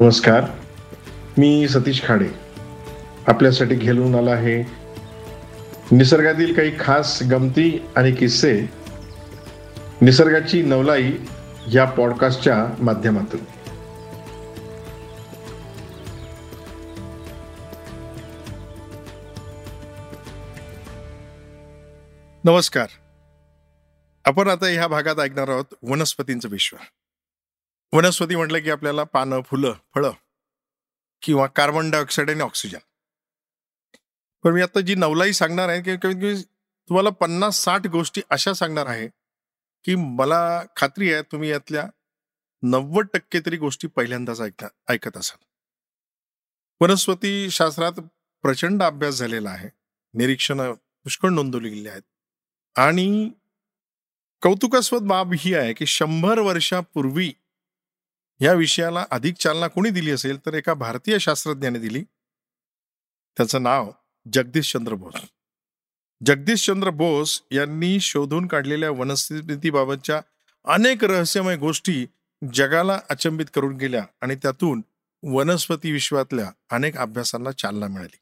नमस्कार, मी सतीश खाडे आपल्यासाठी घेऊन आला आहे निसर्गातील काही खास गमती आणि किस्से निसर्गाची नवलाई या पॉडकास्टच्या माध्यमातून. नमस्कार, आपण आता ह्या भागात ऐकणार आहोत वनस्पतींचं विश्व. वनस्पती म्हटलं की आपल्याला पानं, फुलं, फळं किंवा कार्बन डायऑक्साईड आणि ऑक्सिजन. पण मी आता जी नवलाई सांगणार आहे की तुम्हाला 50-60 गोष्टी अशा सांगणार आहे की मला खात्री आहे तुम्ही यातल्या 90% तरी गोष्टी पहिल्यांदाच ऐकत असाल. वनस्पती शास्त्रात प्रचंड अभ्यास झालेला आहे, निरीक्षणं पुष्कळ नोंदवली गेली आहेत. आणि कौतुकास्पद बाब ही आहे की 100 वर्षापूर्वी या विषयाला अधिक चालना कोणी दिली असेल तर एका भारतीय शास्त्रज्ञाने दिली. त्याचं नाव जगदीशचंद्र बोस. जगदीशचंद्र बोस यांनी शोधून काढलेल्या वनस्पतीबाबतच्या अनेक रहस्यमय गोष्टी जगाला अचंबित करून गेल्या आणि त्यातून वनस्पती विश्वातल्या अनेक अभ्यासांना चालना मिळाली.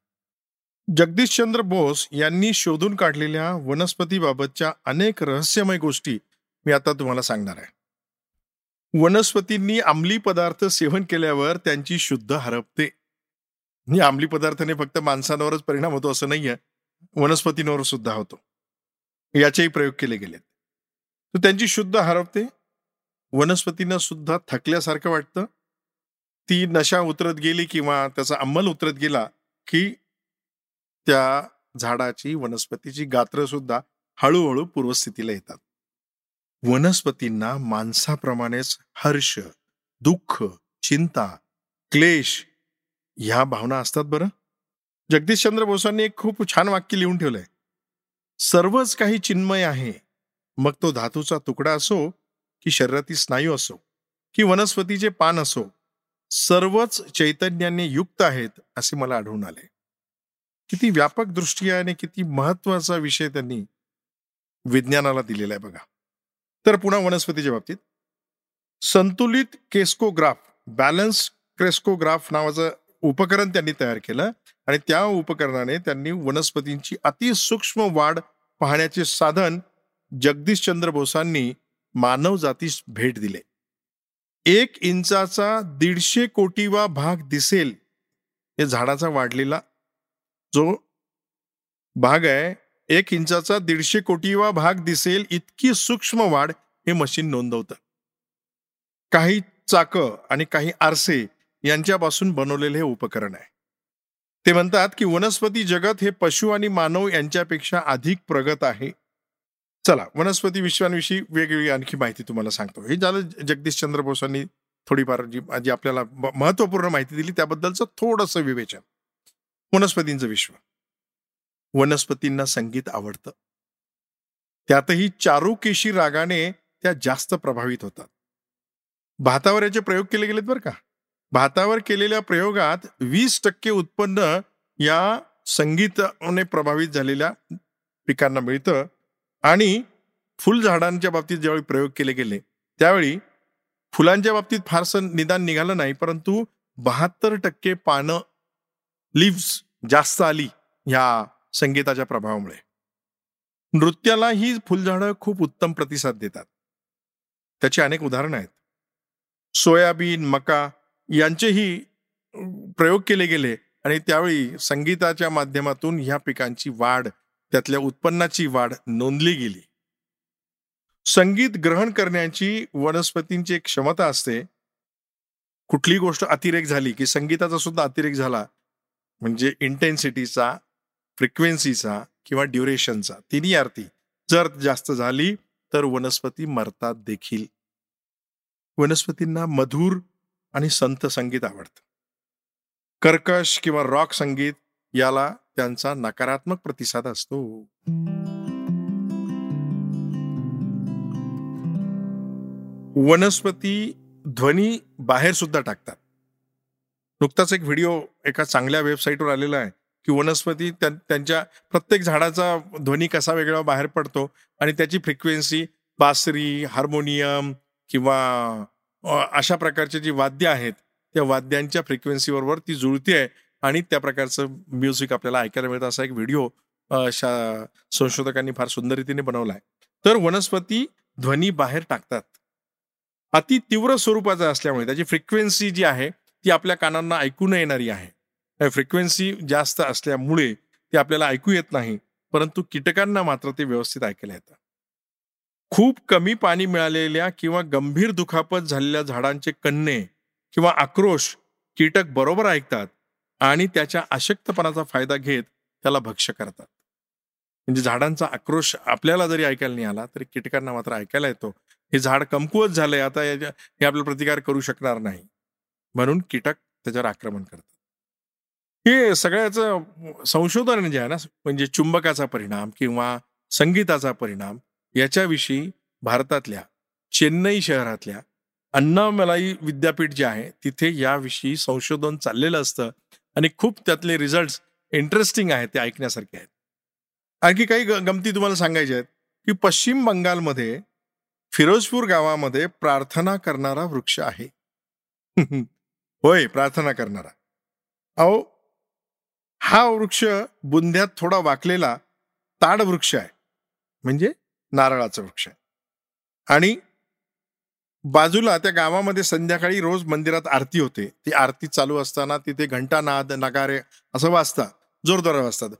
जगदीशचंद्र बोस यांनी शोधून काढलेल्या वनस्पतीबाबतच्या अनेक रहस्यमय गोष्टी मी आता तुम्हाला सांगणार आहे. वनस्पतींनी अंमली पदार्थ सेवन केल्यावर त्यांची शुद्ध हरपते. अंमली पदार्थाने फक्त माणसांवरच परिणाम होतो असं नाहीये, वनस्पतींवर सुद्धा होतो. याचेही प्रयोग केले गेलेत. तर त्यांची शुद्ध हरपते. वनस्पतींना सुद्धा थकल्यासारखं वाटतं. ती नशा उतरत गेली किंवा त्याचा अंमल उतरत गेला की त्या झाडाची, वनस्पतीची गात्र सुद्धा हळूहळू पूर्वस्थितीला येतात. वनस्पतींना माणसाप्रमाणेच हर्ष, दुःख, चिंता, क्लेश ह्या भावना असतात. बरं, जगदीशचंद्र बोसांनी एक खूप छान वाक्य लिहून ठेवलंय. सर्वच काही चिन्मय आहे, मग तो धातूचा तुकडा असो की शरीरातील स्नायू असो की वनस्पतीचे पान असो, सर्वच चैतन्याने युक्त आहेत असे मला आढळून आले. किती व्यापक दृष्टी आहे आणि किती महत्वाचा विषय त्यांनी विज्ञानाला दिलेला आहे बघा. तर पुन्हा वनस्पतीच्या बाबतीत संतुलित क्रेस्कोग्राफ, बॅलन्स क्रेस्कोग्राफ नावाचं उपकरण त्यांनी तयार केलं आणि त्या उपकरणाने त्यांनी वनस्पतींची अतिसूक्ष्म वाढ पाहण्याचे साधन जगदीशचंद्र बोसांनी मानवजातीस भेट दिले. 1 इंचाचा 150 कोटीवा भाग दिसेल हे झाडाचा वाढलेला जो भाग आहे, 1 इंचाचा 150 कोटीवा भाग दिसेल इतकी सूक्ष्म वाढ हे मशीन नोंदवतं. काही चाकं आणि काही आरसे यांच्यापासून बनवलेले हे उपकरण आहे. ते म्हणतात की वनस्पती जगत हे पशु आणि मानव यांच्यापेक्षा अधिक प्रगत आहे. चला, वनस्पती विश्वांविषयी वेगवेगळी आणखी माहिती तुम्हाला सांगतो. हे झालं जगदीशचंद्र बोसांनी थोडीफार जी आपल्याला महत्वपूर्ण माहिती दिली त्याबद्दलचं थोडंसं विवेचन. वनस्पतींचं विश्व. वनस्पतींना संगीत आवडतं, त्यातही चारुकेशी रागाने त्या जास्त प्रभावित होतात. भातावर याचे प्रयोग केले गेलेत बरं का. भातावर केलेल्या प्रयोगात 20% उत्पन्न या संगीताने प्रभावित झालेल्या पिकांना मिळतं. आणि फुलझाडांच्या बाबतीत ज्यावेळी प्रयोग केले गेले त्यावेळी फुलांच्या बाबतीत फारसं निदान निघालं नाही, परंतु 72% पानं, लिव्स जास्त आली ह्या संगीताच्या प्रभावामुळे. नृत्याला ही फुलझाडं खूप उत्तम प्रतिसाद देतात. त्याची अनेक उदाहरणं आहेत. सोयाबीन, मका यांचेही प्रयोग केले गेले आणि त्यावेळी संगीताच्या माध्यमातून ह्या पिकांची वाढ, त्यातल्या उत्पन्नाची वाढ नोंदली गेली. संगीत ग्रहण करण्याची वनस्पतींची एक क्षमता असते. कुठली गोष्ट अतिरेक झाली की संगीताचा सुद्धा अतिरेक झाला म्हणजे इंटेन्सिटीचा, फ्रिक्वेन्सीचा किंवा ड्युरेशनचा, तिन्ही आरती जर जास्त झाली तर वनस्पती मरतात देखील. वनस्पतींना मधुर आणि संत संगीत आवडतं. कर्कश किंवा रॉक संगीत याला त्यांचा नकारात्मक प्रतिसाद असतो. वनस्पती ध्वनी बाहेर सुद्धा टाकतात. नुकताच एक व्हिडिओ एका चांगल्या वेबसाईटवर आलेला आहे की वनस्पती त्यांच्या प्रत्येक झाडाचा ध्वनी कसा वेगळा बाहेर पडतो आणि त्याची फ्रिक्वेन्सी बासरी, हार्मोनियम किंवा अशा प्रकारचे जी वाद्य आहेत त्या वाद्यांच्या फ्रिक्वेन्सी बरोबर ती जुळते आहे आणि त्या प्रकारचं म्युझिक आपल्याला ऐकायला मिळतं. असा एक व्हिडिओ संशोधकांनी फार सुंदर रीतीने बनवला आहे. तर वनस्पती ध्वनी बाहेर टाकतात. अति तीव्र स्वरूपाचा असल्यामुळे त्याची फ्रिक्वेन्सी जी आहे ती आपल्या कानांना ऐकू न येणारी आहे. फ्रिक्वेन्सी जास्त असल्यामुळे ते आपल्याला ऐकू येत नाही, परंतु कीटकांना मात्र ते व्यवस्थित ऐकायला येतं. खूप कमी पाणी मिळालेल्या किंवा गंभीर दुखापत झालेल्या झाडांचे कण्णे किंवा आक्रोश कीटक बरोबर ऐकतात आणि त्याच्या अशक्तपणाचा फायदा घेत त्याला भक्ष्य करतात. म्हणजे झाडांचा आक्रोश आपल्याला जरी ऐकायला नाही आला तरी कीटकांना मात्र ऐकायला येतो. हे झाड कमकुवत झालंय, आता हे आपला प्रतिकार करू शकणार नाही, म्हणून कीटक त्याच्यावर आक्रमण करतात. हे सगळ्याचं संशोधन जे आहे ना, म्हणजे चुंबकाचा परिणाम किंवा संगीताचा परिणाम, याच्याविषयी भारतातल्या चेन्नई शहरातल्या अन्नामलाई विद्यापीठ जे आहे तिथे याविषयी संशोधन चाललेलं असतं आणि खूप त्यातले रिझल्ट्स इंटरेस्टिंग आहेत, ते ऐकण्यासारखे आहेत. आणखी काही गमती तुम्हाला सांगायच्या आहेत की पश्चिम बंगालमध्ये फिरोजपूर गावामध्ये प्रार्थना करणारा वृक्ष आहे. होय, प्रार्थना करणारा. अहो, हा वृक्ष बुंध्यात थोडा वाकलेला ताड वृक्ष आहे, म्हणजे नारळाचा वृक्ष आहे. आणि बाजूला त्या गावामध्ये संध्याकाळी रोज मंदिरात आरती होते. ती आरती चालू असताना तिथे घंटानाद, नगारे असं वाजतात, जोरदार वाजतात.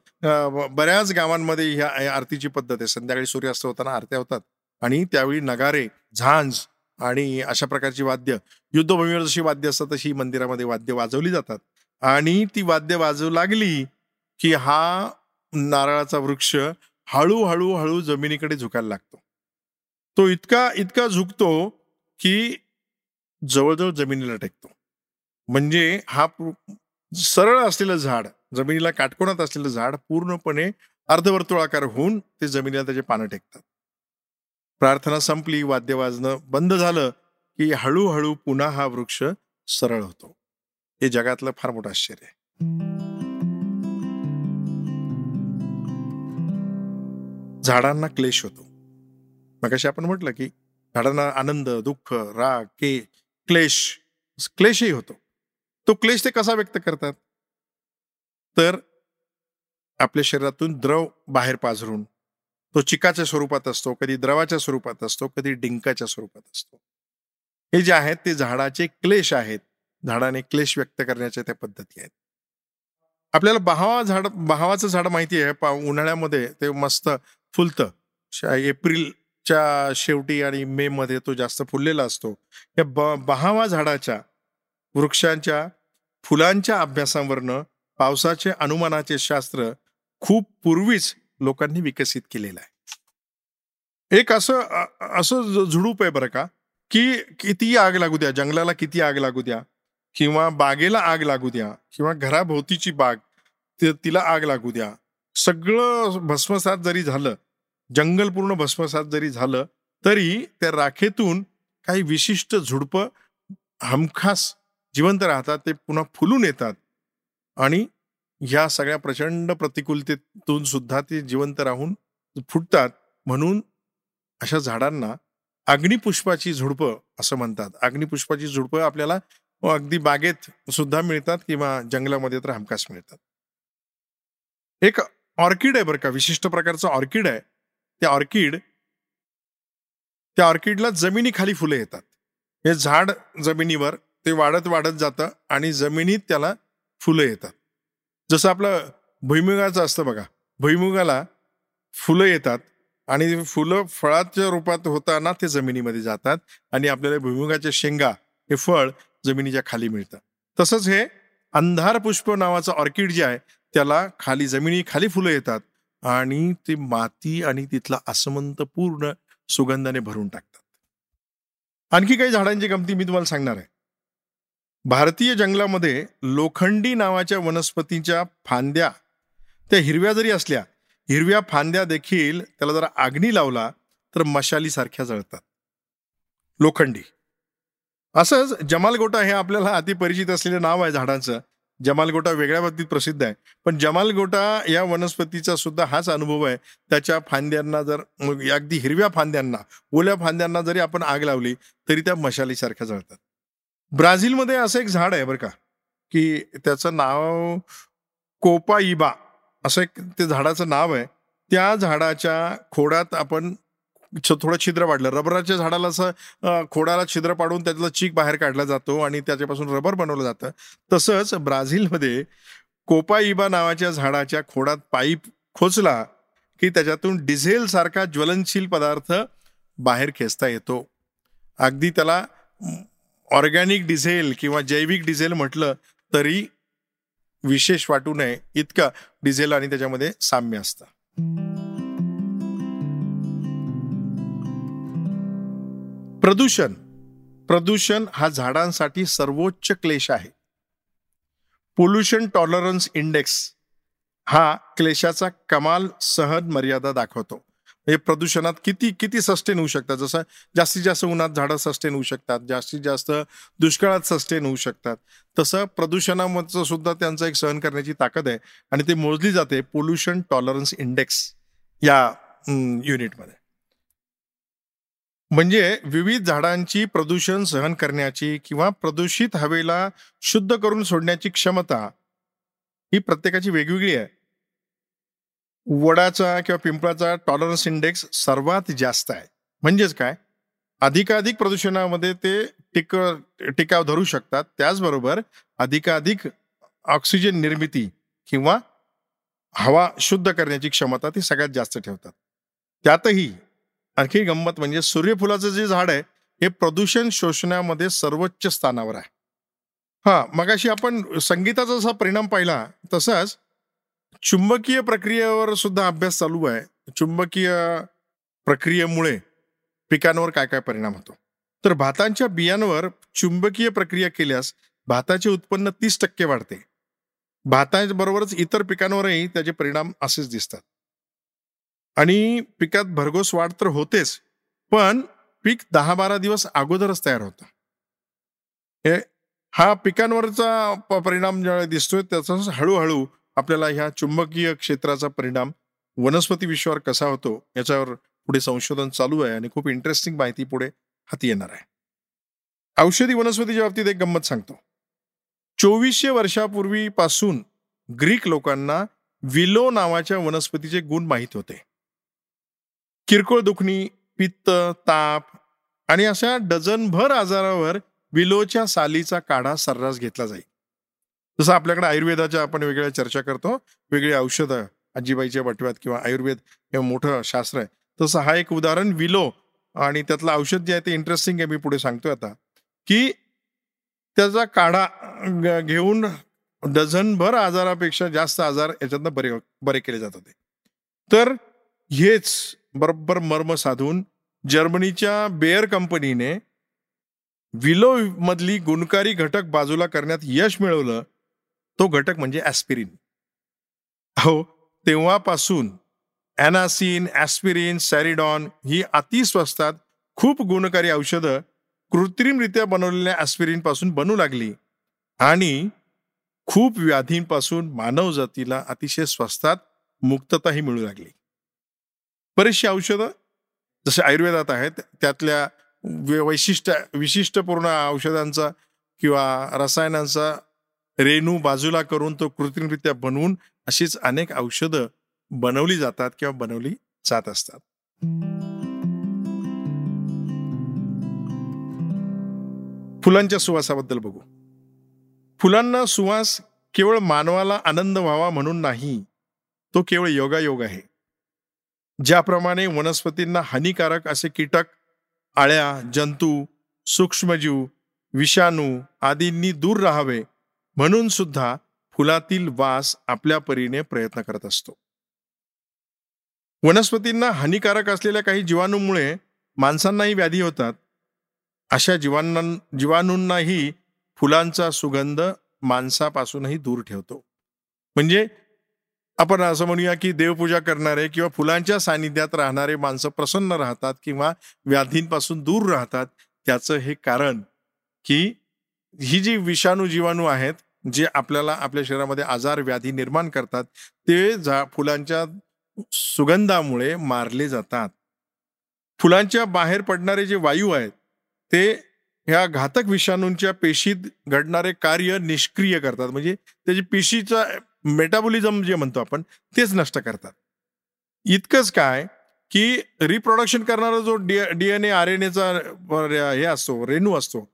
बऱ्याच गावांमध्ये ह्या आरतीची पद्धत आहे. संध्याकाळी सूर्यास्त होताना आरत्या होतात आणि त्यावेळी नगारे, झांज आणि अशा प्रकारची वाद्य, युद्धभूमीवर जशी वाद्य असतात तशी मंदिरामध्ये वाद्य वाजवली जातात. आणि ती वाद्य वाजवू लागली की हा नारळाचा वृक्ष हळूहळू हळू जमिनीकडे झुकायला लागतो. तो इतका इतका झुकतो की जवळजवळ जमिनीला टेकतो. म्हणजे हा सरळ असलेलं झाड, जमिनीला काटकोनात असलेलं झाड पूर्णपणे अर्धवर्तुळाकार होऊन ते जमिनीला त्याचे पानं टेकतात. प्रार्थना संपली, वाद्य वाजणं बंद झालं की हळूहळू पुन्हा हा वृक्ष सरळ होतो. हे जगातलं फार मोठं आश्चर्य आहे. झाडांना क्लेश होतो. मगाशी आपण म्हटलं की झाडांना आनंद, दुःख, राग, क्लेशही होतो. तो क्लेश ते कसा व्यक्त करतात, तर आपल्या शरीरातून द्रव बाहेर पाझरून, तो चिकाच्या स्वरूपात असतो, कधी द्रवाच्या स्वरूपात असतो, कधी डिंकाच्या स्वरूपात असतो. हे जे आहेत ते झाडाचे क्लेश आहेत. झाडाने क्लेश व्यक्त करण्याच्या त्या पद्धती आहेत. आपल्याला बहावाचं झाड माहिती आहे. उन्हाळ्यामध्ये ते मस्त फुलतं. एप्रिलच्या शेवटी आणि मे मध्ये तो जास्त फुललेला असतो. या बहावा झाडाच्या वृक्षांच्या फुलांच्या अभ्यासावरनं पावसाचे अनुमानाचे शास्त्र खूप पूर्वीच लोकांनी विकसित केलेलं आहे. एक असं झुडूप आहे बरं का, की किती आग लागू द्या, जंगलाला किती आग लागू द्या किंवा बागेला आग लागू द्या किंवा घराभोवतीची बाग तिला आग लागू द्या, सगळं भस्मसात जरी झालं, जंगल पूर्ण भस्मसात जरी झालं तरी त्या राखेतून काही विशिष्ट झुडपं हमखास जिवंत राहतात. ते पुन्हा फुलून येतात आणि ह्या सगळ्या प्रचंड प्रतिकूलतेतून सुद्धा ते जिवंत राहून फुटतात. म्हणून अशा झाडांना अग्निपुष्पाची झुडपं असं म्हणतात. अग्निपुष्पाची झुडपं आपल्याला अगदी बागेत सुद्धा मिळतात किंवा जंगलामध्ये तर हमखास मिळतात. एक ऑर्किड आहे बरं का, विशिष्ट प्रकारचं ऑर्किड आहे. त्या ऑर्किडला जमिनीखाली फुले येतात. हे झाड जमिनीवर ते वाढत वाढत जातं आणि जमिनीत त्याला फुलं येतात. जसं आपलं भुईमुगाचं असतं बघा, भुईमुगाला फुलं येतात आणि फुलं फळाच्या रूपात होताना ते जमिनीमध्ये जातात आणि आपल्याला भुईमुगाच्या शेंगा, हे फळ जमिनीच्या खाली मिळतं. तसंच हे अंधारपुष्प नावाचं ऑर्किड जे आहे त्याला खाली जमिनीखाली फुलं येतात आणि ते माती आणि तिथला आसमंत पूर्ण सुगंधाने भरून टाकतात. आणखी काही झाडांची गमती मी तुम्हाला सांगणार आहे. भारतीय जंगलामध्ये लोखंडी नावाच्या वनस्पतींच्या फांद्या, त्या हिरव्या जरी असल्या, हिरव्या फांद्या देखील त्याला जरा अग्नी लावला तर मशालीसारख्या जळतात. लोखंडी. असंच जमालगोटा हे आपल्याला अतिपरिचित असलेलं नाव आहे झाडांचं. जमालगोटा वेगळ्या बाबतीत प्रसिद्ध आहे, पण जमालगोटा या वनस्पतीचा सुद्धा हाच अनुभव आहे. त्याच्या फांद्यांना जर, अगदी हिरव्या फांद्यांना, ओल्या फांद्यांना जरी आपण आग लावली तरी त्या मशालीसारख्या जळतात. ब्राझीलमध्ये असं एक झाड आहे बरं का, की त्याचं नाव कोपाईबा असं एक ते झाडाचं नाव आहे. त्या झाडाच्या खोडात आपण थोडं छिद्र पाडलं. रबराच्या झाडाला असं खोडाला छिद्र पाडून त्यातला चीक बाहेर काढला जातो आणि त्याच्यापासून रबर बनवलं जातं. तसंच ब्राझीलमध्ये कोपाईबा नावाच्या झाडाच्या खोडात पाईप खोचला की त्याच्यातून डिझेल सारखा ज्वलनशील पदार्थ बाहेर खेचता येतो. अगदी त्याला ऑर्गॅनिक डिझेल किंवा जैविक डिझेल म्हटलं तरी विशेष वाटू नये इतका डिझेल आणि त्याच्यामध्ये साम्य असतं. प्रदूषण प्रदूषण हा झाडांसाठी सर्वोच्च क्लेश आहे. पोल्युशन टॉलरन्स इंडेक्स हा क्लेशाचा कमाल सहन मर्यादा दाखवतो. हे प्रदूषणात किती किती सस्टेन होऊ शकतात, जसं जास्तीत जास्त उन्हात झाडं सस्टेन होऊ शकतात, जास्तीत जास्त दुष्काळात सस्टेन होऊ शकतात, तसं प्रदूषणामध्ये सुद्धा त्यांचा एक सहन करण्याची ताकद आहे आणि ते मोजली जाते पोल्युशन टॉलरन्स इंडेक्स या युनिटमध्ये. म्हणजे विविध झाडांची प्रदूषण सहन करण्याची किंवा प्रदूषित हवेला शुद्ध करून सोडण्याची क्षमता ही प्रत्येकाची वेगवेगळी आहे. वडाचा किंवा पिंपळाचा टॉलरन्स इंडेक्स सर्वात जास्त आहे. म्हणजेच काय, अधिकाधिक प्रदूषणामध्ये ते टिकाव धरू शकतात, त्याचबरोबर अधिकाधिक ऑक्सिजन निर्मिती किंवा हवा शुद्ध करण्याची क्षमता ती सगळ्यात जास्त ठेवतात. त्यातही आणखी गंमत म्हणजे सूर्यफुलाचं जे झाड आहे हे प्रदूषण शोषण्यामध्ये सर्वोच्च स्थानावर आहे. मगाशी आपण संगीताचा जसा परिणाम पाहिला तसाच चुंबकीय प्रक्रियेवर सुद्धा अभ्यास चालू आहे. चुंबकीय प्रक्रियेमुळे पिकांवर काय काय परिणाम होतो, तर भातांच्या बियांवर चुंबकीय प्रक्रिया केल्यास भाताचे उत्पन्न 30% वाढते. भाताबरोबरच इतर पिकांवरही त्याचे परिणाम असेच दिसतात आणि पिकात भरघोस वाढ तर होतेच, पण पीक 10-12 दिवस अगोदरच तयार होतं. हे हा पिकांवरचा परिणाम ज्यावेळी दिसतोय त्याचाच हळूहळू आपल्याला ह्या चुंबकीय क्षेत्राचा परिणाम वनस्पती विश्वावर कसा होतो याच्यावर पुढे संशोधन चालू आहे आणि खूप इंटरेस्टिंग माहिती पुढे हाती येणार आहे. औषधी वनस्पतीच्या बाबतीत एक गंमत सांगतो. 2400 वर्षापूर्वीपासून ग्रीक लोकांना विलो नावाच्या वनस्पतीचे गुण माहीत होते. किरकोळ दुखणी, पित्त, ताप आणि अशा डझनभर आजारावर विलोच्या सालीचा काढा सर्रास घेतला जाईल. जसं आपल्याकडे आयुर्वेदाच्या आपण वेगळ्या चर्चा करतो, वेगळी औषधं आजीबाईच्या बटव्यात किंवा आयुर्वेद हे मोठं शास्त्र आहे, तसं हा एक उदाहरण विलो आणि त्यातलं औषध जे आहे ते इंटरेस्टिंग आहे. मी पुढे सांगतोय आता की त्याचा काढा घेऊन डझनभर आजारापेक्षा जास्त आजार याच्यातनं बरे केले जात होते. तर हेच बरोबर मर्म साधून जर्मनीच्या बेअर कंपनीने विलो मधली गुणकारी घटक बाजूला करण्यात यश मिळवलं. तो घटक म्हणजे ॲस्पिरिन. हो, तेव्हापासून ॲनासिन, ॲस्पिरिन, सॅरिडॉन ही अतिस्वस्तात खूप गुणकारी औषधं कृत्रिमरित्या बनवलेल्या ॲस्पिरिनपासून बनू लागली आणि खूप व्याधींपासून मानव जातीला अतिशय स्वस्तात मुक्तताही मिळू लागली. बरीचशी औषधं जसे आयुर्वेदात आहेत त्यातल्या विशिष्टपूर्ण औषधांचा किंवा रसायनांचा रेणू बाजूला करून तो कृत्रिमरित्या बनवून अशीच अनेक औषधं बनवली जातात किंवा बनवली जात असतात. फुलांच्या सुवासाबद्दल बघू. फुलांना सुवास केवळ मानवाला आनंद व्हावा म्हणून नाही, तो केवळ योगायोग आहे. ज्याप्रमाणे वनस्पतींना हानिकारक असे कीटक, अळ्या, जंतू, सूक्ष्मजीव, विषाणू आदींनी दूर राहावे म्हणून सुद्धा फुलातील वास आपल्या परीने प्रयत्न करत असतो. वनस्पतींना हानिकारक असलेल्या काही जीवाणूंमुळे माणसांनाही व्याधी होतात. अशा जीवाणूंनाही फुलांचा सुगंध माणसापासूनही दूर ठेवतो. म्हणजे आपण असं म्हणूया की देवपूजा करणारे किंवा फुलांच्या सानिध्यात राहणारे माणसं प्रसन्न राहतात किंवा व्याधींपासून दूर राहतात. त्याचं हे कारण की ही जी विषाणू जीवाणू आहेत जे आपल्याला आपल्या शरीरामध्ये आजार व्याधी निर्माण करतात ते फुलांच्या सुगंधामुळे मारले जातात. फुलांच्या बाहेर पडणारे जे वायू आहेत ते ह्या घातक विषाणूंच्या पेशीत घडणारे कार्य निष्क्रिय करतात, म्हणजे त्याची पेशीचा मेटाबॉलिझम जे म्हणतो आपण तेच नष्ट करतात. इतकंच काय की रिप्रोडक्शन करणारा जो DNA RNAचा हे असतो, रेणू असतो,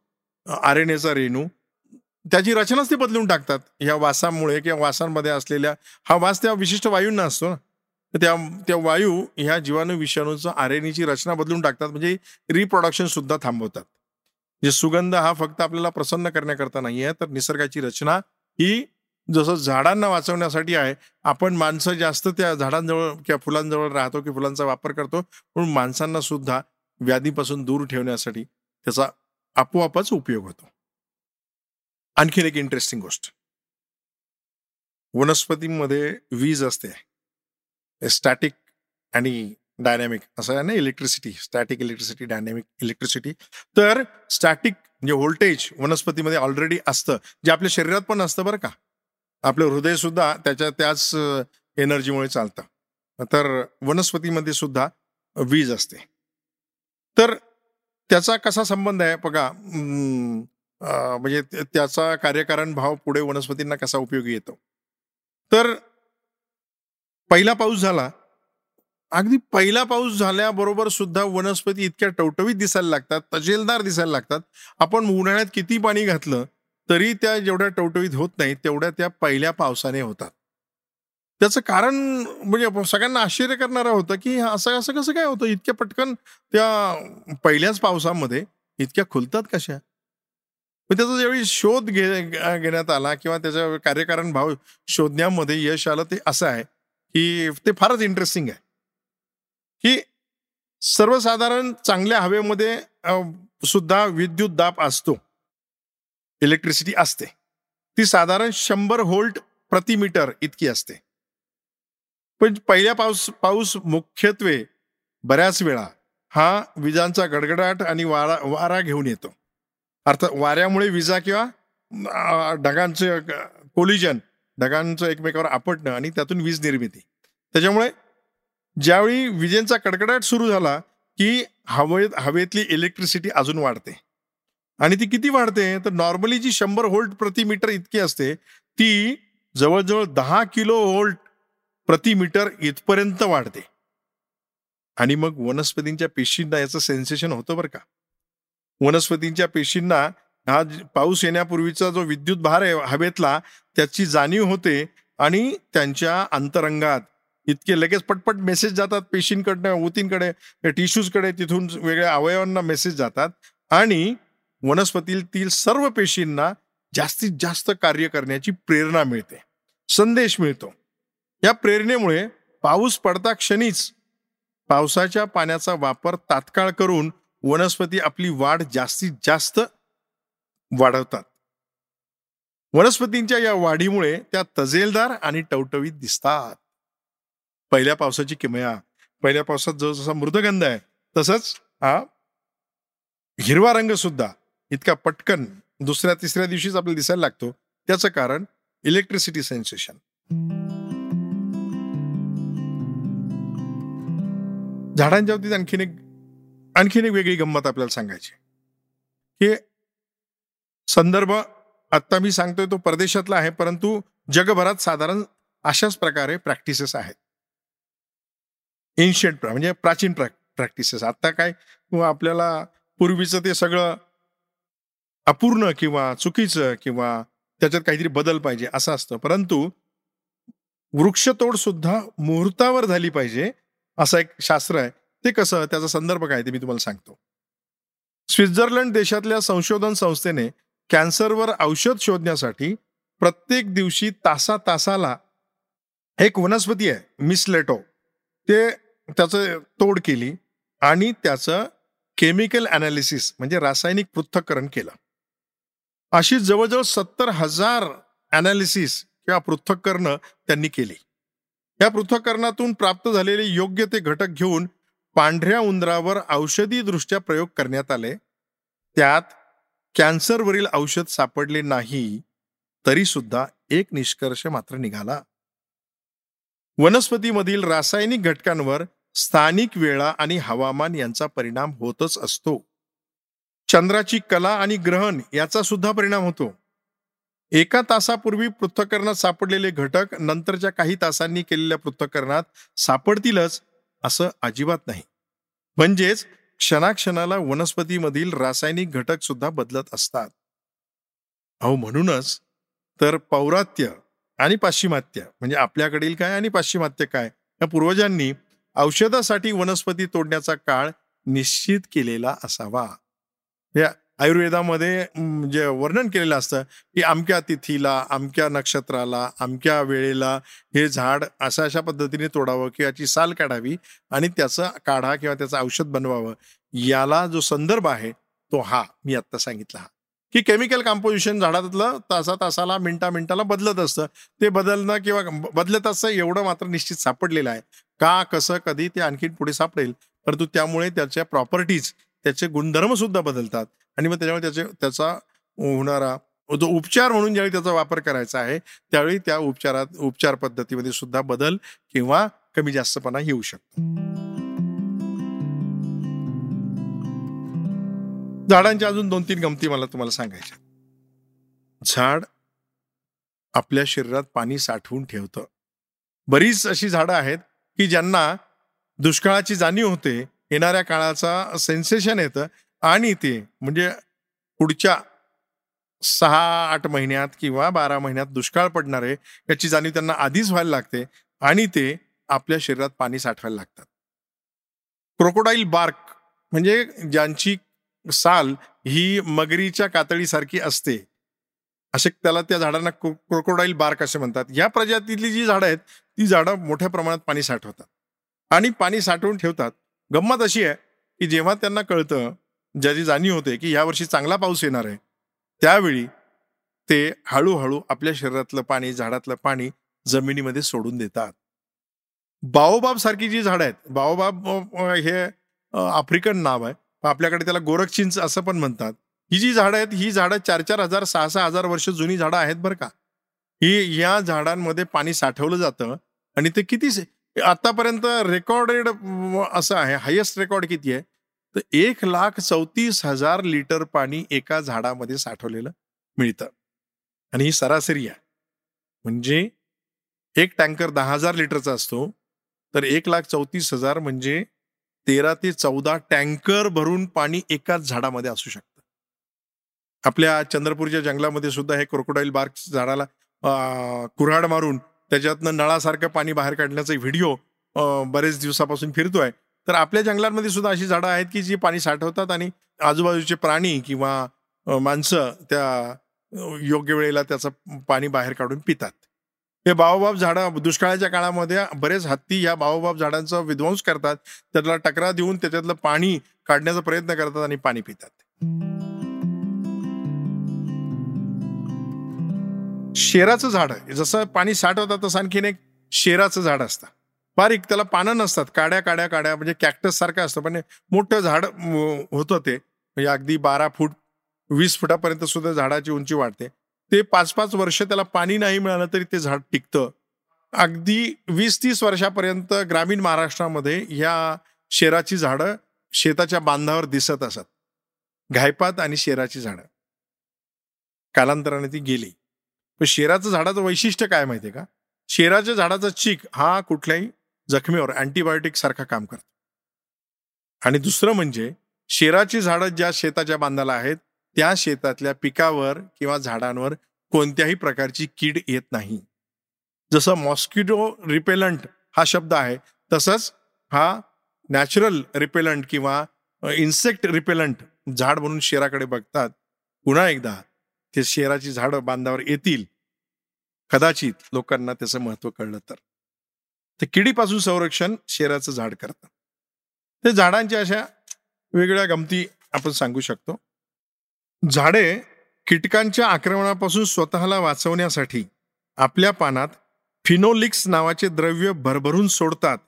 RNAचा रेणू, त्याची रचनाच ते बदलून टाकतात ह्या वासामुळे किंवा वासांमध्ये असलेल्या. हा वास त्या विशिष्ट वायूंना असतो ना, त्या वायू ह्या जीवाणू विषाणूचं RNAची रचना बदलून टाकतात, म्हणजे रिप्रोडक्शन सुद्धा थांबवतात. जे सुगंध हा फक्त आपल्याला प्रसन्न करण्याकरता नाही आहे, तर निसर्गाची रचना ही जसं झाडांना वाचवण्यासाठी आहे. आपण माणसं जास्त त्या झाडांजवळ किंवा फुलांजवळ राहतो की फुलांचा वापर करतो, म्हणून माणसांना सुद्धा व्याधीपासून दूर ठेवण्यासाठी त्याचा आपोआपच उपयोग होतो. आणखीन एक इंटरेस्टिंग गोष्ट, वनस्पतींमध्ये वीज असते, स्टॅटिक आणि डायनॅमिक असं आहे ना, electricity, static electricity, dynamic electricity. तर स्टॅटिक म्हणजे व्होल्टेज वनस्पतीमध्ये ऑलरेडी असतं, जे आपल्या शरीरात पण असतं बरं का, आपलं हृदय सुद्धा त्याच एनर्जीमुळे चालतं. तर वनस्पतीमध्ये सुद्धा वीज असते. तर त्याचा कसा संबंध आहे बघा, म्हणजे त्याचा कार्यकारण भाव पुढे वनस्पतींना कसा उपयोगी येतो. तर पहिला पाऊस झाला, अगदी पहिला पाऊस झाल्याबरोबर सुद्धा वनस्पती इतक्या टवटवीत दिसायला लागतात, तजेलदार दिसायला लागतात. आपण उन्हाळ्यात किती पाणी घातलं तरी त्या जेवढ्या टवटवीत होत नाही तेवढ्या त्या पहिल्या पावसाने होतात. त्याचं कारण म्हणजे सगळ्यांना आश्चर्य करणारं होतं की असं असं कसं काय होतं, इतक्या पटकन त्या पहिल्याच पावसामध्ये इतक्या खुलतात कशा. मग त्याचा ज्यावेळी शोध घेण्यात आला किंवा त्याचा कार्यकारण भाव शोधण्यामध्ये यश आलं, ते असं आहे की ते फारच इंटरेस्टिंग आहे की सर्वसाधारण चांगल्या हवेमध्ये सुद्धा विद्युत दाब असतो, इलेक्ट्रिसिटी असते, ती साधारण 100 व्होल्ट प्रति मीटर इतकी असते. पण पहिल्या पाऊस मुख्यत्वे बऱ्याच वेळा हा विजांचा गडगडाट आणि वारा घेऊन येतो. अर्थात वाऱ्यामुळे विजा किंवा ढगांचं कोलिजन, ढगांचं एकमेकावर आपटणं आणि त्यातून वीज निर्मिती. त्याच्यामुळे ज्यावेळी विजेंचा कडकडाट सुरू झाला की हवेतली इलेक्ट्रिसिटी अजून वाढते. आणि ती किती वाढते, तर नॉर्मली जी 100 व्होल्ट प्रति मीटर इतकी असते ती जवळजवळ 10 किलो व्होल्ट प्रति मीटर इथपर्यंत वाढते. आणि मग वनस्पतींच्या पेशींना याचं सेन्सेशन होतं बरं का. वनस्पतींच्या पेशींना हा पाऊस येण्यापूर्वीचा जो विद्युत भार आहे हवेतला त्याची जाणीव होते आणि त्यांच्या अंतरंगात इतके लगेच पटपट मेसेज जातात पेशींकडनं, ऊतींकडे, टिश्यूजकडे, तिथून वेगळ्या अवयवांना मेसेज जातात आणि वनस्पतीतील सर्व पेशींना जास्तीत जास्त कार्य करण्याची प्रेरणा मिळते, संदेश मिळतो. या प्रेरणेमुळे पाऊस पडता क्षणीच पावसाच्या पाण्याचा वापर तात्काळ करून वनस्पती आपली वाढ जास्तीत जास्त वाढवतात. वनस्पतींच्या या वाढीमुळे त्या तजेलदार आणि टवटवीत दिसतात. पहिल्या पावसाची किमया, पहिल्या पावसात जसा मृदगंध आहे तसंच हा हिरवा रंग सुद्धा इतका पटकन दुसऱ्या तिसऱ्या दिवशीच आपल्याला दिसायला लागतो. त्याचं कारण इलेक्ट्रिसिटी सेन्सेशन. झाडांच्या बाबतीत आणखीन एक वेगळी गंमत आपल्याला सांगायची. हे संदर्भ आत्ता मी सांगतोय तो परदेशातला आहे, परंतु जगभरात साधारण अशाच प्रकारे प्रॅक्टिसेस आहेत. एन्शियंट म्हणजे प्राचीन प्रॅक्टिसेस. आत्ता काय आपल्याला पूर्वीचं ते सगळं अपूर्ण किंवा चुकीचं किंवा त्याच्यात काहीतरी बदल पाहिजे असं असतं, परंतु वृक्षतोड सुद्धा मुहूर्तावर झाली पाहिजे असं एक शास्त्र आहे. ते कसं, त्याचा संदर्भ काय ते मी तुम्हाला सांगतो. स्वित्झर्लंड देशातल्या संशोधन संस्थेने कॅन्सरवर औषध शोधण्यासाठी प्रत्येक दिवशी तासाला एक वनस्पती आहे मिसलेटो, ते त्याचं तोड केली आणि त्याचं केमिकल ॲनालिसिस म्हणजे रासायनिक पृथक्करण केलं. अशी जवळजवळ 70,000 ॲनालिसिस किंवा पृथक्करणं त्यांनी केली. या पृथक्करणातून प्राप्त झालेले योग्य ते घटक घेऊन पांढऱ्या उंदरावर औषधीदृष्ट्या प्रयोग करण्यात आले. त्यात कॅन्सरवरील औषध सापडले नाही, तरीसुद्धा एक निष्कर्ष मात्र निघाला. वनस्पतीमधील रासायनिक घटकांवर स्थानिक वेळा आणि हवामान यांचा परिणाम होतच असतो. चंद्राची कला आणि ग्रहण याचा सुद्धा परिणाम होतो. एका तासापूर्वी पृथक्करणात सापडलेले घटक नंतरच्या काही तासांनी केलेल्या पृथक्करणात सापडतीलच असं अजिबात नाही. म्हणजेच क्षणाक्षणाला वनस्पतीमधील रासायनिक घटक सुद्धा बदलत असतात. अहो म्हणूनच तर पौरात्य आणि पाश्चिमात्य म्हणजे आपल्याकडील काय आणि पाश्चिमात्य काय या पूर्वजांनी औषधासाठी वनस्पती तोडण्याचा काळ निश्चित केलेला असावा. या आयुर्वेदामध्ये जे वर्णन केलेलं असतं की अमक्या तिथीला अमक्या नक्षत्राला अमक्या वेळेला हे झाड अशा अशा पद्धतीने तोडावं किंवा याची साल काढावी आणि त्याचा काढा किंवा त्याचं औषध बनवावं, याला जो संदर्भ आहे तो हा मी आत्ता सांगितला हा की केमिकल कंपोजिशन झाडातलं तासा तासाला मिनटा मिनटाला बदलत असतं. ते बदलणं किंवा बदलत असतं एवढं मात्र निश्चित सापडलेलं आहे. का कसं कधी ते आणखी पुढे सापडेल, परंतु त्यामुळे त्याच्या प्रॉपर्टीज त्याचे गुणधर्म सुद्धा बदलतात आणि मग त्याच्यामुळे त्याचा होणारा जो उपचार म्हणून ज्यावेळी त्याचा वापर करायचा आहे त्यावेळी त्या उपचार पद्धतीमध्ये सुद्धा बदल किंवा कमी जास्तपणा येऊ शकतो. झाडांच्या अजून 2-3 गमती मला तुम्हाला सांगायच्या. झाड आपल्या शरीरात पाणी साठवून ठेवतं. बरीच अशी झाडं आहेत की ज्यांना दुष्काळाची जाणीव होते, येणाऱ्या काळाचा सेन्सेशन येतं आणि ते म्हणजे पुढच्या 6-8 महिन्यात किंवा 12 महिन्यात दुष्काळ पडणार आहे याची जाणीव त्यांना आधीच व्हायला लागते आणि ते आपल्या शरीरात पाणी साठवायला लागतात. क्रोकोडाईल बार्क म्हणजे ज्यांची साल ही मगरीच्या कातडीसारखी असते असे त्याला त्या झाडांना क्रोकोडाईल बार्क असे म्हणतात. या प्रजातीतली जी झाडं आहेत ती झाडं मोठ्या प्रमाणात पाणी साठवतात आणि पाणी साठवून ठेवतात. गंमत अशी आहे की जेव्हा त्यांना कळतं, ज्याची जाणीव होते की यावर्षी चांगला पाऊस येणार आहे, त्यावेळी ते हळूहळू आपल्या शरीरातलं पाणी झाडातलं पाणी जमिनीमध्ये सोडून देतात. बाओबाब सारखी जी झाडं आहेत, बाओबाब हे आफ्रिकन नाव आहे, आपल्याकडे त्याला गोरखचिंच असं पण म्हणतात, ही जी झाडं आहेत ही झाडं 4-4 हजार 6-6 हजार वर्ष जुनी झाडं आहेत बरं का. ही या झाडांमध्ये पाणी साठवलं जातं आणि ते किती आतापर्यंत रेकॉर्डेड असं आहे, हायेस्ट रेकॉर्ड किती आहे तर 1,34,000 लिटर पाणी एका झाडामध्ये साठवलेलं मिळतं आणि ही सरासरी आहे. म्हणजे एक टँकर 10,000 लिटरचा असतो तर 1,34,000 म्हणजे 13 ते 14 टँकर भरून पाणी एकाच झाडामध्ये असू शकतं. आपल्या चंद्रपूरच्या जंगलामध्ये सुद्धा हे क्रोकोडाईल बार्क झाडाला कुऱ्हाड मारून त्याच्यातनं नळासारखं पाणी बाहेर काढण्याचा व्हिडिओ बरेच दिवसापासून फिरतोय. तर आपल्या जंगलांमध्ये सुद्धा अशी झाडं आहेत की जी पाणी साठवतात आणि आजूबाजूचे प्राणी किंवा माणसं त्या योग्य वेळेला त्याचं पाणी बाहेर काढून पितात. हे बाओबाब झाडं दुष्काळाच्या काळामध्ये बरेच हत्ती या बाओबाब झाडांचा विध्वंस करतात, त्याला टकरा देऊन त्याच्यातलं पाणी काढण्याचा प्रयत्न करतात आणि पाणी पितात. शेराचं झाड जसं पाणी साठवतात तसं आणखीन एक शेराचं झाड असतं, बारीक, त्याला पानं नसतात, काड्या काड्या काड्या म्हणजे कॅक्टस सारखं असतं पण मोठं झाड होतं ते, म्हणजे अगदी 12 फूट 20 फुटापर्यंत सुद्धा झाडाची उंची वाढते. ते 5-5 वर्ष त्याला पाणी नाही मिळालं तरी ते झाड टिकतं. अगदी 20-30 वर्षापर्यंत ग्रामीण महाराष्ट्रामध्ये या शेराची झाडं शेताच्या बांधावर दिसत असत, घायपात आणि शेराची झाडं. कालांतराने ती गेली. पण शेराचं झाडाचं वैशिष्ट्य काय माहिती आहे का, शेराच्या झाडाचा चीक हा कुठल्याही जखमीवर अँटीबायोटिक सारखा काम करतो. आणि दुसरं म्हणजे शेराची झाडं ज्या शेताच्या बांधाला आहेत त्या शेतातल्या पिकावर किंवा झाडांवर कोणत्याही प्रकारची कीड येत नाही. जसं मॉस्किटो रिपेलंट हा शब्द आहे तसंच हा नॅचरल रिपेलंट किंवा इन्सेक्ट रिपेलंट झाड म्हणून शेराकडे बघतात. पुन्हा एकदा ते शेराची झाडं बांधावर येतील कदाचित लोकांना त्याचं महत्त्व कळलं तर. ते किडीपासून संरक्षण शेराचं झाड करतं. ते झाडांच्या अशा वेगळ्या गमती आपण सांगू शकतो. झाडे कीटकांच्या आक्रमणापासून स्वतःला वाचवण्यासाठी आपल्या पानात फिनोलिक्स नावाचे द्रव्य भरभरून सोडतात.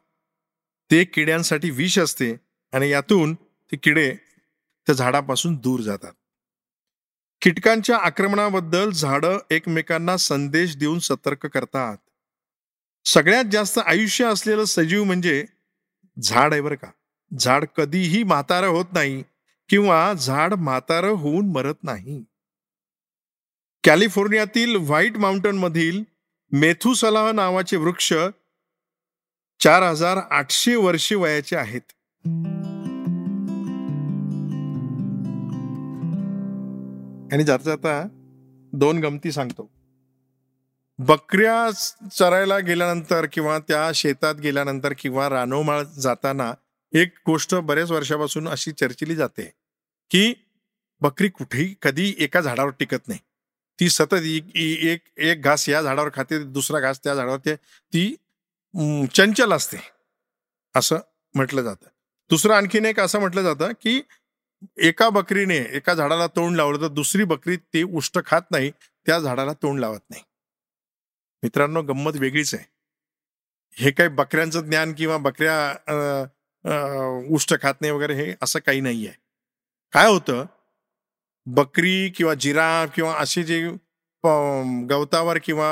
ते किड्यांसाठी विष असते आणि यातून ते किडे त्या झाडापासून दूर जातात. कीटकांच्या आक्रमणाबद्दल झाडं एकमेकांना संदेश देऊन सतर्क करतात. सगळ्यात जास्त आयुष्य असलेलं सजीव म्हणजे झाड आहे बरं का. झाड कधीही म्हातारं होत नाही किंवा झाड म्हातारं होऊन मरत नाही. कॅलिफोर्नियातील व्हाईट माउंटन मधील मेथुसलाह नावाचे वृक्ष 4800 वर्षे वयाचे आहेत. आणि जाता जाता दोन गमती सांगतो. बकऱ्या चरायला गेल्यानंतर किंवा त्या शेतात गेल्यानंतर किंवा रानोमाळ जाताना एक गोष्ट बऱ्याच वर्षापासून अशी चर्चिली जाते की बकरी कुठेही कधी एका झाडावर टिकत नाही. ती सतत एक घास या झाडावर खाते, दुसरा घास त्या झाडावर, ती चंचल असते असं म्हटलं जातं. दुसरं आणखीन एक असं म्हटलं जातं की एका बकरीने एका झाडाला तोंड लावलं तर दुसरी बकरी ते उष्ट खात नाही, त्या झाडाला तोंड लावत नाही. मित्रांनो, गंमत वेगळीच आहे. हे काही बकऱ्यांचं ज्ञान किंवा बकऱ्या उष्ट खात नाही वगैरे हे असं काही नाही आहे. काय होतं, बकरी किंवा जिराफ किंवा असे जे गवतावर किंवा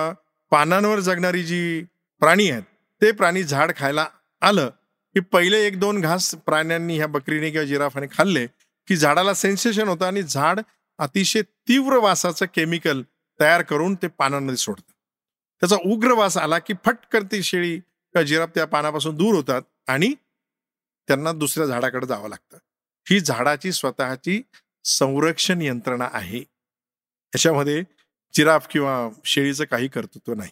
पानांवर जगणारी जी प्राणी आहेत ते प्राणी झाड खायला आलं की पहिले एक दोन घास प्राण्यांनी ह्या बकरीने किंवा जिराफाने खाल्ले की झाडाला सेन्सेशन होतं आणि झाड अतिशय तीव्र वासाचं केमिकल तयार करून ते पानांमध्ये सोडतं. त्याचा उग्र वास आला की फटकन ती शेळी किंवा जिराफ त्या पानापासून दूर होतात आणि त्यांना दुसऱ्या झाडाकडे जावं लागतं. ही झाडाची स्वतःची संरक्षण यंत्रणा आहे. याच्यामध्ये जिराफ किंवा शेळीचं काही कर्तृत्व नाही.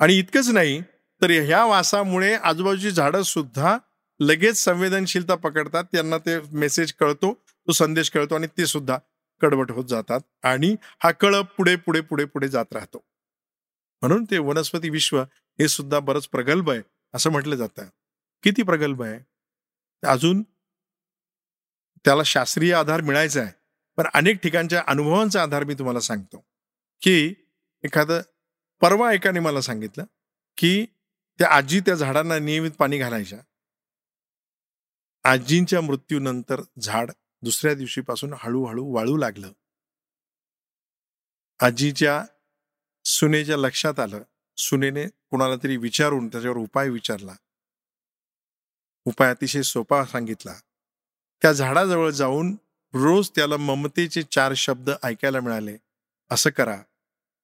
आणि इतकंच नाही तर ह्या वासामुळे आजूबाजूची झाडं सुद्धा लगेच संवेदनशीलता पकडतात. त्यांना ते मेसेज कळतो, तो संदेश कळतो आणि ते सुद्धा कडवट होत जातात आणि हा कळप पुढे पुढे पुढे पुढे जात राहतो. म्हणून ते वनस्पती विश्व हे सुद्धा बरंच प्रगल्भ आहे असं म्हटलं जातं. किती प्रगल्भ आहे, अजून त्याला शास्त्रीय आधार मिळायचा आहे. पण अनेक ठिकाणच्या अनुभवांचा आधार मी तुम्हाला सांगतो की परवा एकाने मला सांगितलं की त्या आजी त्या झाडांना नियमित पाणी घालायच्या. आजींच्या मृत्यूनंतर झाड दुसऱ्या दिवशीपासून हळूहळू वाळू लागलं. आजीच्या सुनेच्या लक्षात आलं. सुनेने कोणाला तरी विचारून त्याच्यावर उपाय विचारला. उपाय अतिशय सोपा सांगितला. त्या झाडाजवळ जाऊन रोज त्याला ममतेचे 4 शब्द ऐकायला मिळाले असं करा.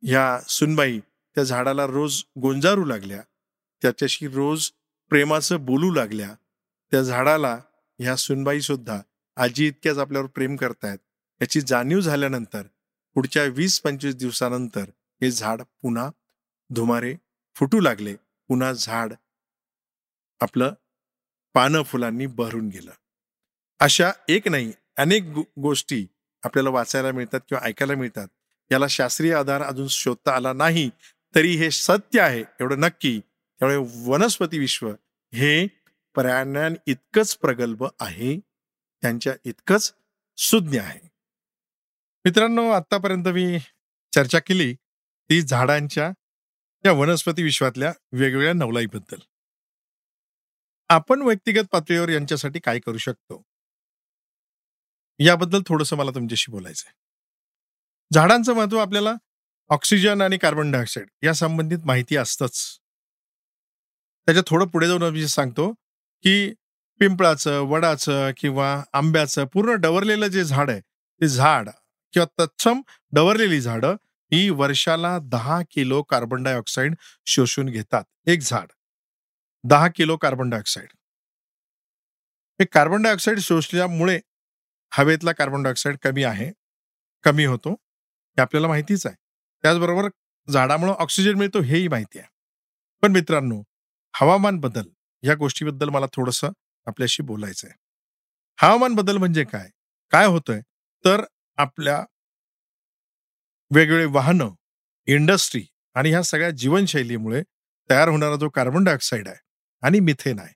ह्या सुनबाई त्या झाडाला रोज गोंजारू लागल्या, त्याच्याशी रोज प्रेमाचं बोलू लागल्या. त्या झाडाला ह्या सुनबाई सुद्धा आजी इतक्याच आपल्यावर प्रेम करतायत याची जाणीव झाल्यानंतर पुढच्या 20-25 दिवसानंतर हे झाड पुन्हा धुमारे फुटू लागले. पुन्हा झाड आपलं पानं फुलांनी बहरून गेलं. अशा एक नाही अनेक गोष्टी आपल्याला वाचायला मिळतात किंवा ऐकायला मिळतात. याला शास्त्रीय आधार अजून शोधता आला नाही तरी हे सत्य आहे एवढं नक्की. त्यामुळे वनस्पती विश्व हे प्राण्यांना इतकंच प्रगल्भ आहे, त्यांच्या इतकंच सुज्ञ आहे. मित्रांनो, आतापर्यंत मी चर्चा केली ती झाडांच्या या वनस्पती विश्वातल्या वेगवेगळ्या नवलाईबद्दल. आपण व्यक्तिगत पातळीवर यांच्यासाठी काय करू शकतो याबद्दल थोडंसं मला तुमच्याशी बोलायचं आहे. झाडांचं महत्त्व आपल्याला ऑक्सिजन आणि कार्बन डायऑक्साईड या संबंधित माहिती असतंच. त्याच्या थोडं पुढे जाऊन मी सांगतो की पिंपळाचं, वडाचं किंवा आंब्याचं पूर्ण डवरलेलं जे झाड आहे ते झाड किंवा तत्सम डवरलेली झाडं ही वर्षाला 10 किलो कार्बन डायऑक्साईड शोषून घेतात. एक झाड 10 किलो कार्बन डायऑक्साईड. हे कार्बन डायऑक्साईड शोषल्यामुळे हवेतला कार्बन डायऑक्साईड कमी होतो हे आपल्याला माहितीच आहे. त्याचबरोबर झाडामुळे ऑक्सिजन मिळतो हेही माहिती आहे. पण मित्रांनो, हवामान बदल या गोष्टीबद्दल मला थोडंसं आपल्याशी बोलायचं आहे. हवामान बदल म्हणजे काय, काय होतंय तर आपल्या वेगवेगळे वाहनं, इंडस्ट्री आणि ह्या सगळ्या जीवनशैलीमुळे तयार होणारा जो कार्बन डायऑक्साईड आहे आणि मिथेन आहे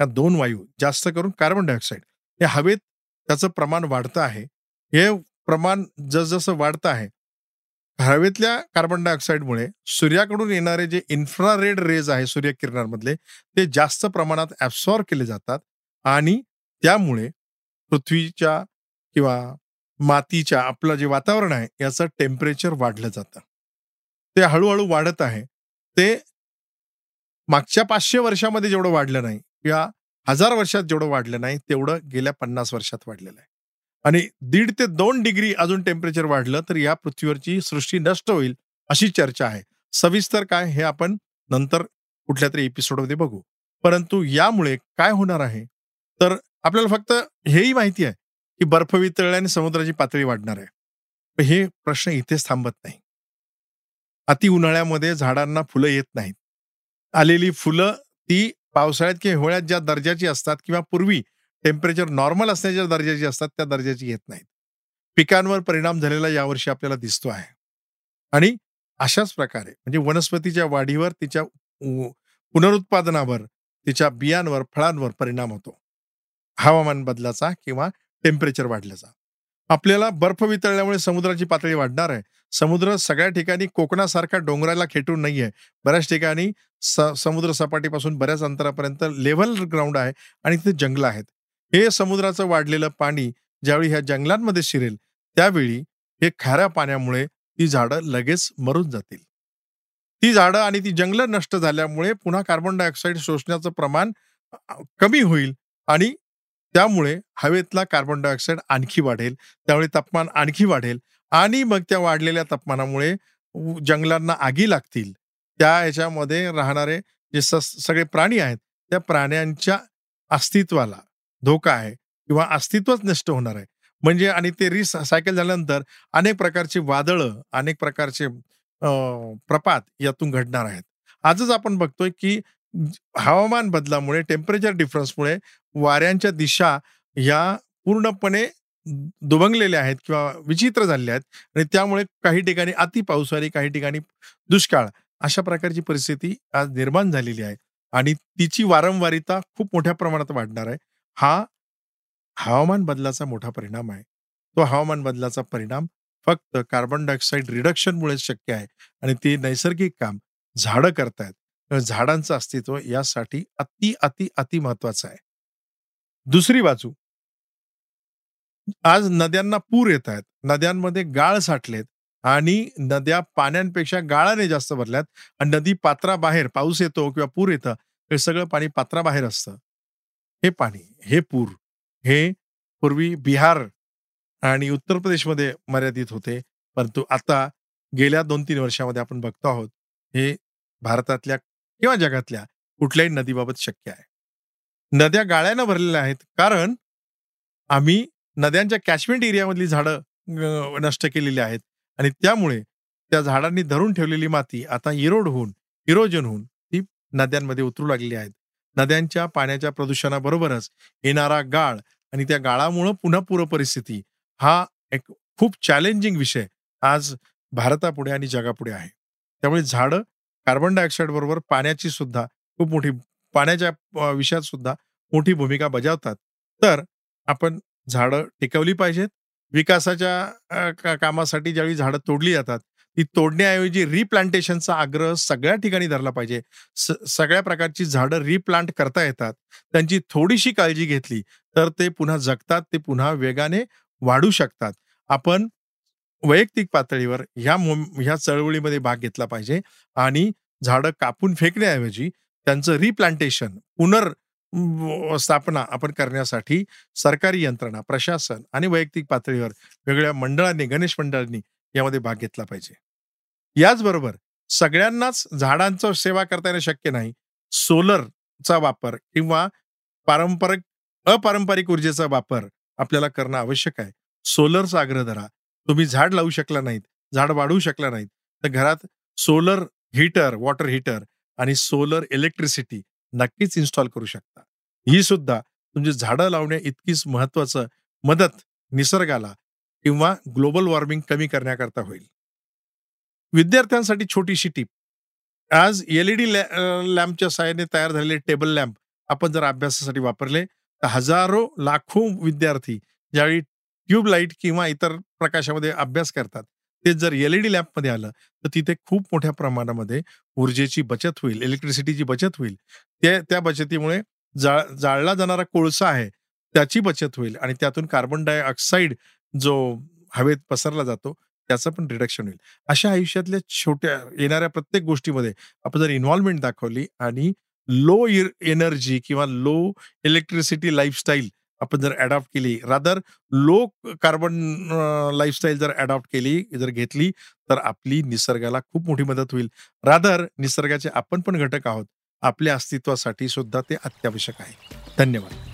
या दोन वायू, जास्त करून कार्बन डायऑक्साईड हे हवेत त्याचं प्रमाण वाढतं आहे. हे प्रमाण जसजसं वाढतं आहे हवेतल्या कार्बन डायऑक्साईडमुळे सूर्याकडून येणारे जे इन्फ्रारेड रेज आहे सूर्यकिरणांमधले ते जास्त प्रमाणात ॲब्सॉर्ब केले जातात आणि त्यामुळे पृथ्वीच्या किंवा मातीच्या आपलं जे वातावरण आहे याचं टेम्परेचर वाढलं जातं. ते हळूहळू वाढत आहे. ते मागच्या 500 वर्षामध्ये जेवढं वाढलं नाही किंवा 1000 वर्षात जेवढं वाढलं नाही तेवढं गेल्या 50 वर्षात वाढलेलं आहे. आणि 1.5 ते 2 डिग्री अजून टेम्परेचर वाढलं तर या पृथ्वीवरची सृष्टी नष्ट होईल अशी चर्चा आहे. सविस्तर काय हे आपण नंतर कुठल्या तरी एपिसोडमध्ये बघू. परंतु यामुळे काय होणार आहे तर आपल्याला फक्त हेही माहिती आहे की बर्फ वितळल्याने समुद्राची पातळी वाढणार आहे. पण हे प्रश्न इथेच थांबत नाही. अति उन्हाळ्यामध्ये झाडांना फुलं येत नाहीत. आलेली फुलं ती पावसाळ्यात किंवा हिवाळ्यात ज्या दर्जाची असतात किंवा पूर्वी टेम्परेचर नॉर्मल असण्याच्या दर्जाची असतात त्या दर्जाची येत नाहीत. पिकांवर परिणाम झालेला यावर्षी आपल्याला दिसतो आहे. आणि अशाच प्रकारे म्हणजे वनस्पतीच्या वाढीवर, तिच्या पुनरुत्पादनावर, तिच्या बियांवर, फळांवर परिणाम होतो हवामान बदलाचा किंवा टेम्परेचर वाढल्याचा. आपल्याला बर्फ वितळल्यामुळे समुद्राची पातळी वाढणार आहे. समुद्र सगळ्या ठिकाणी कोकणासारखा डोंगराला खेटून नाही आहे. बऱ्याच ठिकाणी समुद्र सपाटीपासून बऱ्याच अंतरापर्यंत लेव्हल ग्राउंड आहे आणि तिथे जंगलं आहेत. हे समुद्राचं वाढलेलं पाणी ज्यावेळी ह्या जंगलांमध्ये शिरेल त्यावेळी हे खाऱ्या पाण्यामुळे ती झाडं लगेच मरून जातील. ती झाडं आणि ती जंगलं नष्ट झाल्यामुळे पुन्हा कार्बन डायऑक्साईड शोषण्याचं प्रमाण कमी होईल आणि त्यामुळे हवेतला कार्बन डायऑक्साईड आणखी वाढेल, त्यामुळे तापमान आणखी वाढेल आणि मग त्या वाढलेल्या तापमानामुळे जंगलांना आगी लागतील. त्या ह्याच्यामध्ये राहणारे जे सगळे प्राणी आहेत त्या प्राण्यांच्या अस्तित्वाला धोका आहे किंवा अस्तित्वच नष्ट होणार आहे. म्हणजे आणि ते रिसायकल झाल्यानंतर अनेक प्रकारची वादळं, अनेक प्रकारचे प्रपात यातून घडणार आहेत. आजच आपण बघतोय की हवामान बदलामुळे, टेम्परेचर डिफरन्समुळे वाऱ्यांच्या दिशा या पूर्णपणे दुभंगलेल्या आहेत किंवा विचित्र झालेल्या आहेत आणि त्यामुळे काही ठिकाणी अति पावसाळी, काही ठिकाणी दुष्काळ अशा प्रकारची परिस्थिती आज निर्माण झालेली आहे आणि तिची वारंवारिता खूप मोठ्या प्रमाणात वाढणार आहे. हा हवामान बदलाचा मोठा परिणाम आहे. तो हवामान बदलाचा परिणाम फक्त कार्बन डायऑक्साईड रिडक्शनमुळेच शक्य आहे आणि ते नैसर्गिक काम झाडं करतायत. झाडांचं अस्तित्व यासाठी अति अति अति महत्वाचं आहे. दुसरी बाजू, आज नद्यांना पूर येत आहेत. नद्यांमध्ये गाळ साठलेत आणि नद्या पाण्यापेक्षा गाळाने जास्त भरल्यात आणि नदी पात्राबाहेर, पाऊस येतो किंवा पूर येतं, हे सगळं पाणी पात्राबाहेर असतं. हे पाणी, हे पूर, हे पूर्वी बिहार आणि उत्तर प्रदेशमध्ये मर्यादित होते, परंतु आता गेल्या 2-3 वर्षामध्ये आपण बघतो आहोत हे भारतातल्या किंवा जगातल्या कुठल्याही नदीबाबत शक्य आहे. नद्या गाळ्यानं भरलेल्या आहेत कारण आम्ही नद्यांच्या कॅचमेंट एरियामधली झाडं नष्ट केलेली आहेत आणि त्यामुळे त्या झाडांनी धरून ठेवलेली माती आता इरोजन होऊन ती नद्यांमध्ये उतरू लागलेली आहेत. नद्यांच्या पाण्याच्या प्रदूषणाबरोबरच येणारा गाळ आणि त्या गाळामुळं पुन्हा पूर परिस्थिती हा एक खूप चॅलेंजिंग विषय आज भारतापुढे आणि जगापुढे आहे. त्यामुळे झाडं कार्बन डायऑक्साईड बरोबर पाण्याची सुद्धा खूप मोठी, पाण्याच्या विषयात सुद्धा मोठी भूमिका बजावतात. तर आपण झाडं टिकवली पाहिजेत. विकासाच्या कामासाठी ज्यावेळी झाडं तोडली जातात ती तोडण्याऐवजी रिप्लांटेशनचा आग्रह सगळ्या ठिकाणी धरला पाहिजे. सगळ्या प्रकारची झाडं रिप्लांट करता येतात. त्यांची थोडीशी काळजी घेतली तर ते पुन्हा जगतात, ते पुन्हा वेगाने वाढू शकतात. आपण वैयक्तिक पातळीवर ह्या चळवळीमध्ये भाग घेतला पाहिजे आणि झाडं कापून फेकण्याऐवजी त्यांचं रिप्लांटेशन, पुनर्स्थापना आपण करण्यासाठी सरकारी यंत्रणा, प्रशासन आणि वैयक्तिक पातळीवर वेगळ्या मंडळांनी, गणेश मंडळांनी यामध्ये भाग घेतला पाहिजे. याचबरोबर सगळ्यांनाच झाडांचं सेवा करता येणं शक्य नाही. सोलरचा वापर किंवा अपारंपरिक ऊर्जेचा वापर आपल्याला करणं आवश्यक आहे. सोलरचा आग्रह धरा. तुम्ही झाड लावू शकला नाहीत, झाड वाढवू शकला नाहीत तर घरात सोलर हीटर, वॉटर हीटर आणि सोलर इलेक्ट्रिसिटी नक्कीच इन्स्टॉल करू शकता. ही सुद्धा तुमची झाडं लावण्या इतकीच महत्वाचं मदत निसर्गाला किंवा ग्लोबल वॉर्मिंग कमी करण्याकरता होईल. विद्यार्थ्यांसाठी छोटीशी टीप, आज LED लॅम्पच्या साहाय्याने तयार झालेले टेबल लॅम्प आपण जर अभ्यासासाठी वापरले तर हजारो लाखो विद्यार्थी ज्यावेळी ट्यूबलाईट किंवा इतर प्रकाशामध्ये अभ्यास करतात ते जर LED लॅम्पमध्ये आलं तर तिथे खूप मोठ्या प्रमाणामध्ये ऊर्जेची बचत होईल, इलेक्ट्रिसिटीची बचत होईल. त्या बचतीमुळे जाळला जाणारा कोळसा आहे त्याची बचत होईल आणि त्यातून कार्बन डायऑक्साईड जो हवेत पसरला जातो त्याचं पण रिडक्शन होईल. अशा आयुष्यातल्या छोट्या येणाऱ्या प्रत्येक गोष्टीमध्ये आपण जर इन्व्हॉल्वमेंट दाखवली आणि लो एनर्जी किंवा लो इलेक्ट्रिसिटी लाईफस्टाईल आपण जर अडॉप्ट केली, रादर लो कार्बन लाईफस्टाईल जर अडॉप्ट केली, जर घेतली तर आपली निसर्गाला खूप मोठी मदत होईल. रादर निसर्गाचे आपण पण घटक आहोत, आपल्या अस्तित्वासाठी सुद्धा ते अत्यावश्यक आहे. धन्यवाद.